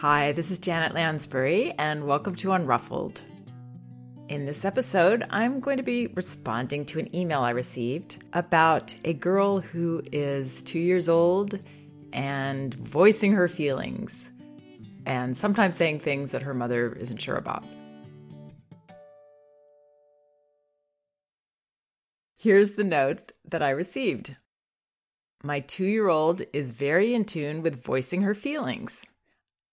Hi, this is Janet Lansbury, and welcome to Unruffled. In this episode, I'm going to be responding to an email I received about a girl who is 2 years old and voicing her feelings, and sometimes saying things that her mother isn't sure about. Here's the note that I received. My 2-year-old is very in tune with voicing her feelings.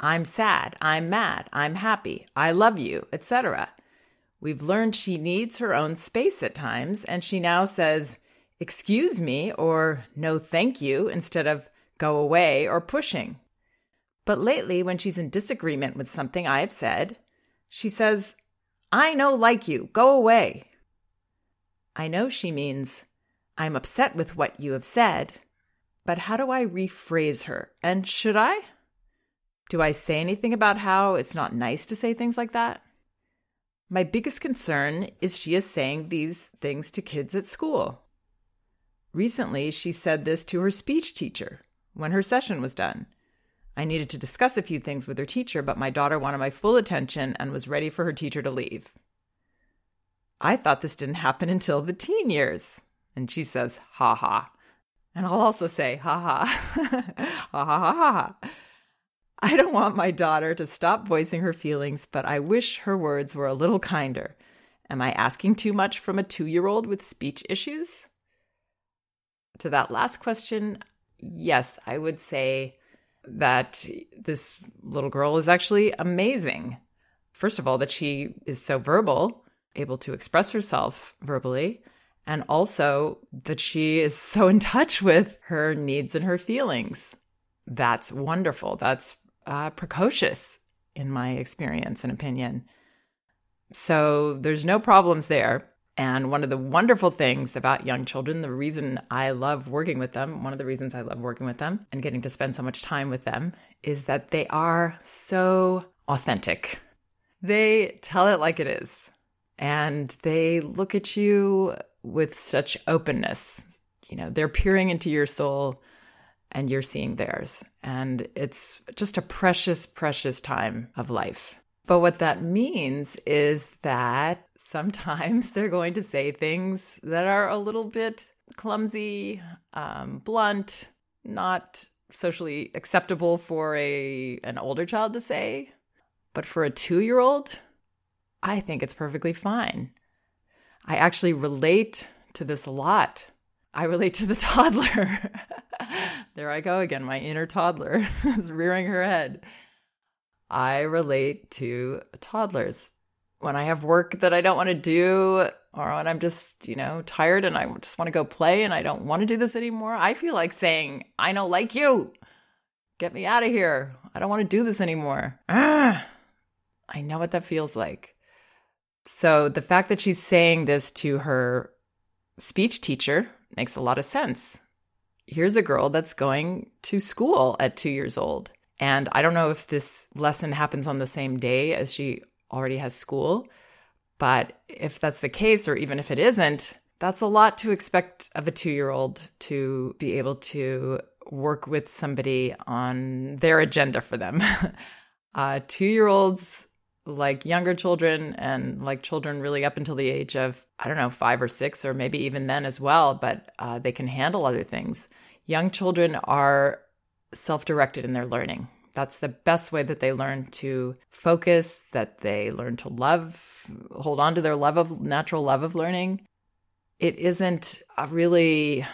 I'm sad, I'm mad, I'm happy, I love you, etc. We've learned she needs her own space at times, and she now says, excuse me, or no thank you, instead of go away or pushing. But lately, when she's in disagreement with something I've said, she says, I no like you, go away. I know she means, I'm upset with what you have said, but how do I rephrase her, and should I? Do I say anything about how it's not nice to say things like that? My biggest concern is she is saying these things to kids at school. Recently, she said this to her speech teacher when her session was done. I needed to discuss a few things with her teacher, but my daughter wanted my full attention and was ready for her teacher to leave. I thought this didn't happen until the teen years. And she says, ha ha. And I'll also say, ha ha. Ha ha ha ha. I don't want my daughter to stop voicing her feelings, but I wish her words were a little kinder. Am I asking too much from a 2-year-old with speech issues? To that last question, yes, I would say that this little girl is actually amazing. First of all, that she is so verbal, able to express herself verbally, and also that she is so in touch with her needs and her feelings. That's wonderful. That's precocious in my experience and opinion. So there's no problems there. And one of the wonderful things about young children, the reason I love working with them, one of the reasons I love working with them and getting to spend so much time with them is that they are so authentic. They tell it like it is. And they look at you with such openness. You know, they're peering into your soul and you're seeing theirs. And it's just a precious, precious time of life. But what that means is that sometimes they're going to say things that are a little bit clumsy, blunt, not socially acceptable for an older child to say. But for a 2-year-old, I think it's perfectly fine. I actually relate to this a lot. I relate to the toddler. There I go again. My inner toddler is rearing her head. I relate to toddlers. When I have work that I don't want to do, or when I'm just, tired and I just want to go play and I don't want to do this anymore, I feel like saying, I don't like you. Get me out of here. I don't want to do this anymore. I know what that feels like. So the fact that she's saying this to her speech teacher makes a lot of sense. Here's a girl that's going to school at 2 years old. And I don't know if this lesson happens on the same day as she already has school, but if that's the case, or even if it isn't, that's a lot to expect of a 2-year-old to be able to work with somebody on their agenda for them. 2-year-olds, like younger children and like children really up until the age of, 5 or 6, or maybe even then as well, but they can handle other things. Young children are self-directed in their learning. That's the best way that they learn to focus, that they learn to love, hold on to their natural love of learning. It isn't really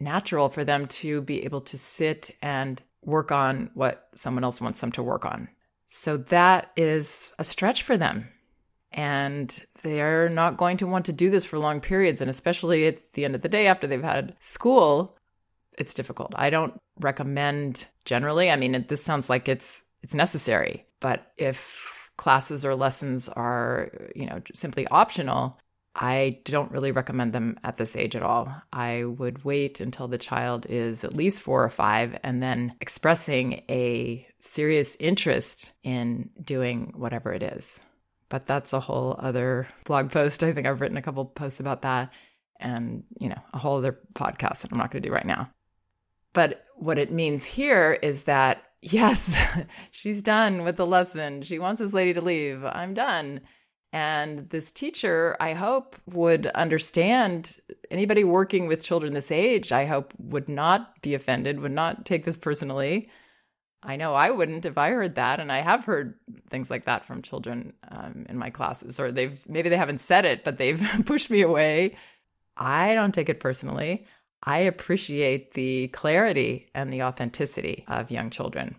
natural for them to be able to sit and work on what someone else wants them to work on. So that is a stretch for them. And they're not going to want to do this for long periods. And especially at the end of the day after they've had school, it's difficult. I don't recommend generally. This sounds like it's necessary. But if classes or lessons are, simply optional, I don't really recommend them at this age at all. I would wait until the child is at least 4 or 5 and then expressing a serious interest in doing whatever it is. But that's a whole other blog post. I think I've written a couple posts about that and, a whole other podcast that I'm not going to do right now. But what it means here is that yes, she's done with the lesson. She wants this lady to leave. I'm done. And this teacher, I hope, would understand. Anybody working with children this age, I hope, would not be offended, would not take this personally. I know I wouldn't if I heard that, and I have heard things like that from children in my classes, or maybe they haven't said it, but they've pushed me away. I don't take it personally. I appreciate the clarity and the authenticity of young children.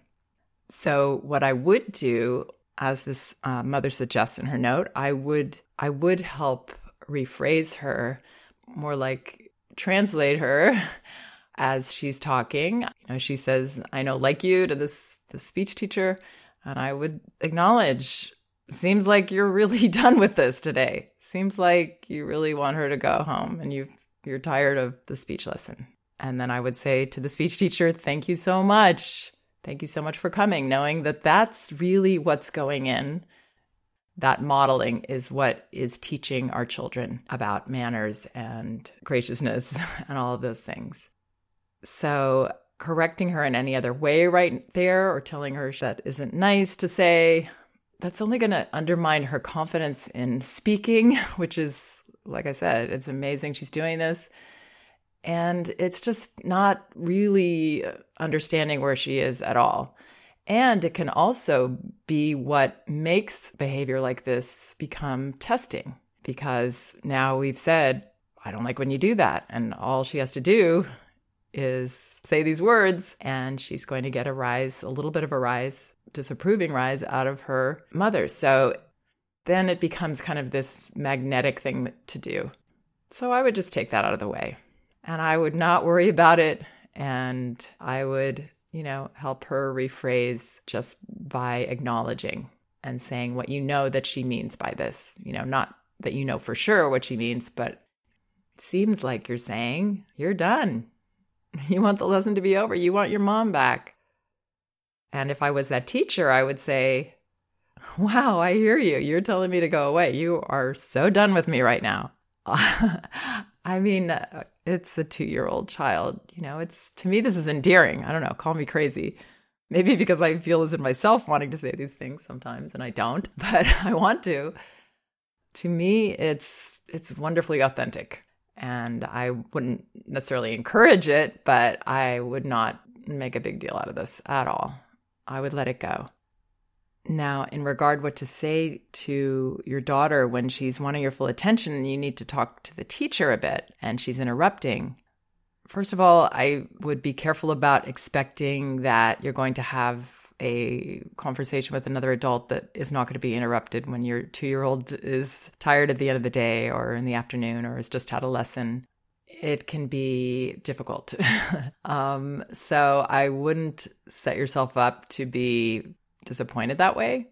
So what I would do, as this mother suggests in her note, I would help rephrase her, more like translate her as she's talking. You know, she says, "I know, like you," to the speech teacher, and I would acknowledge, seems like you're really done with this today. Seems like you really want her to go home, and you're tired of the speech lesson. And then I would say to the speech teacher, "Thank you so much. Thank you so much for coming," knowing that that's really what's going in. That modeling is what is teaching our children about manners and graciousness and all of those things. So correcting her in any other way right there, or telling her that isn't nice to say, that's only going to undermine her confidence in speaking, which is, like I said, it's amazing she's doing this. And it's just not really understanding where she is at all. And it can also be what makes behavior like this become testing, because now we've said, I don't like when you do that. And all she has to do is say these words, and she's going to get a rise, a little bit of a rise, disapproving rise out of her mother. So then it becomes kind of this magnetic thing to do. So I would just take that out of the way. And I would not worry about it, and I would, help her rephrase just by acknowledging and saying what that she means by this. Not that for sure what she means, but it seems like you're saying you're done. You want the lesson to be over. You want your mom back. And if I was that teacher, I would say, wow, I hear you. You're telling me to go away. You are so done with me right now. I mean, it's a 2-year-old child. To me, this is endearing. I don't know. Call me crazy. Maybe because I feel as in myself wanting to say these things sometimes, and I don't, but I want to. To me, it's wonderfully authentic, and I wouldn't necessarily encourage it, but I would not make a big deal out of this at all. I would let it go. Now, in regard what to say to your daughter when she's wanting your full attention, you need to talk to the teacher a bit and she's interrupting. First of all, I would be careful about expecting that you're going to have a conversation with another adult that is not going to be interrupted when your 2-year-old is tired at the end of the day or in the afternoon or has just had a lesson. It can be difficult. So I wouldn't set yourself up to be disappointed that way.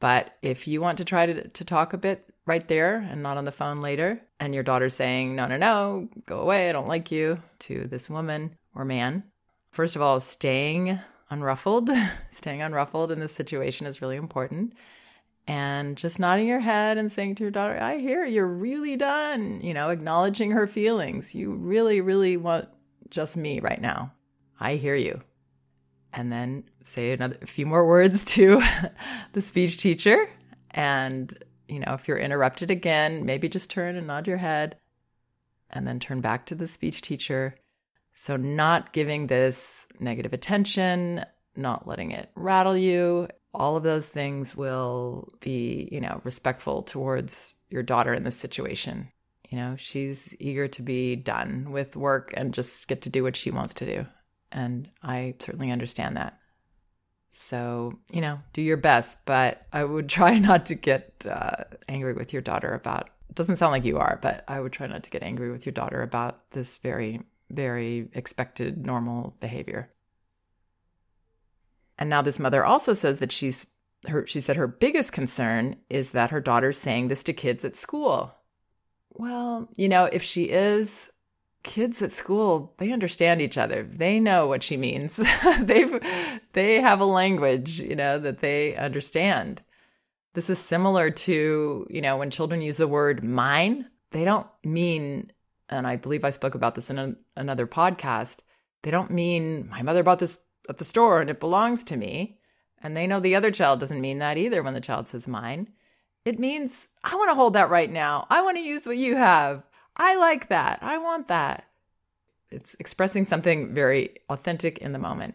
But if you want to try to talk a bit right there and not on the phone later, and your daughter's saying, no, go away, I don't like you, to this woman or man, first of all, staying unruffled in this situation is really important. And just nodding your head and saying to your daughter, I hear you're really done, acknowledging her feelings. You really, really want just me right now. I hear you. And then say a few more words to the speech teacher. And, if you're interrupted again, maybe just turn and nod your head and then turn back to the speech teacher. So not giving this negative attention, not letting it rattle you, all of those things will be, respectful towards your daughter in this situation. She's eager to be done with work and just get to do what she wants to do. And I certainly understand that. So, do your best, but I would try not to get angry with your daughter about, it doesn't sound like you are, but I would try not to get angry with your daughter about this very, very expected normal behavior. And now this mother also says that she said her biggest concern is that her daughter's saying this to kids at school. Well, if she is... Kids at school, they understand each other. They know what she means. They have a language, that they understand. This is similar to, when children use the word mine, they don't mean, and I believe I spoke about this in another podcast, they don't mean my mother bought this at the store and it belongs to me, and they know the other child doesn't mean that either when the child says mine, it means I want to hold that right now. I want to use what you have. I like that. I want that. It's expressing something very authentic in the moment.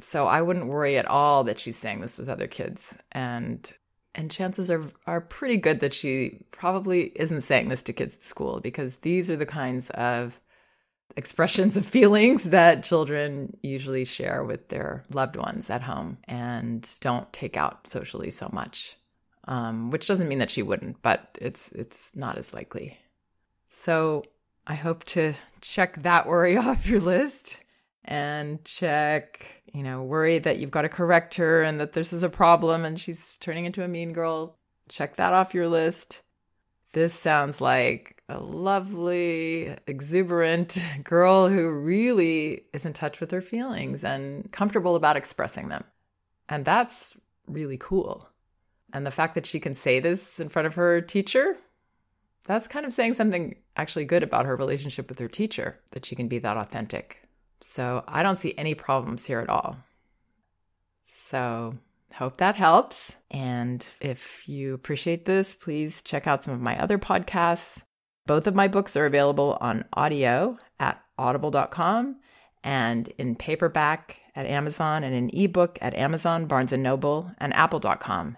So I wouldn't worry at all that she's saying this with other kids. And chances are pretty good that she probably isn't saying this to kids at school, because these are the kinds of expressions of feelings that children usually share with their loved ones at home and don't take out socially so much, which doesn't mean that she wouldn't, but it's not as likely. So I hope to check that worry off your list and check, worry that you've got to correct her and that this is a problem and she's turning into a mean girl. Check that off your list. This sounds like a lovely, exuberant girl who really is in touch with her feelings and comfortable about expressing them. And that's really cool. And the fact that she can say this in front of her teacher, that's kind of saying something actually good about her relationship with her teacher, that she can be that authentic. So I don't see any problems here at all. So hope that helps. And if you appreciate this, please check out some of my other podcasts. Both of my books are available on audio at audible.com and in paperback at Amazon and in ebook at Amazon, Barnes & Noble, and apple.com.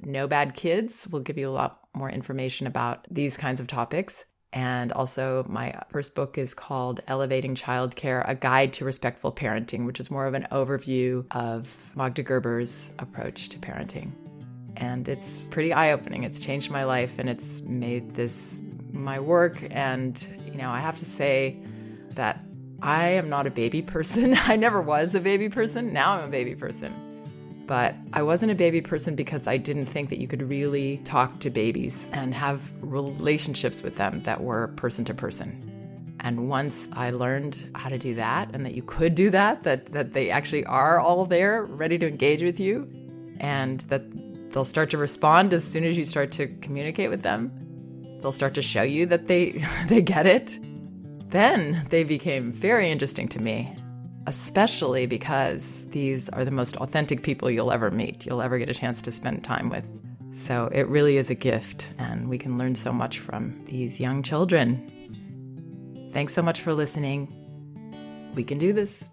No Bad Kids will give you a lot more information about these kinds of topics. And also my first book is called Elevating Childcare, A Guide to Respectful Parenting, which is more of an overview of Magda Gerber's approach to parenting. And it's pretty eye-opening. It's changed my life and it's made this my work. And, I have to say that I am not a baby person. I never was a baby person. Now I'm a baby person. But I wasn't a baby person because I didn't think that you could really talk to babies and have relationships with them that were person to person. And once I learned how to do that and that you could do that they actually are all there ready to engage with you and that they'll start to respond as soon as you start to communicate with them, they'll start to show you that they get it, then they became very interesting to me. Especially because these are the most authentic people you'll ever meet, you'll ever get a chance to spend time with. So it really is a gift, and we can learn so much from these young children. Thanks so much for listening. We can do this.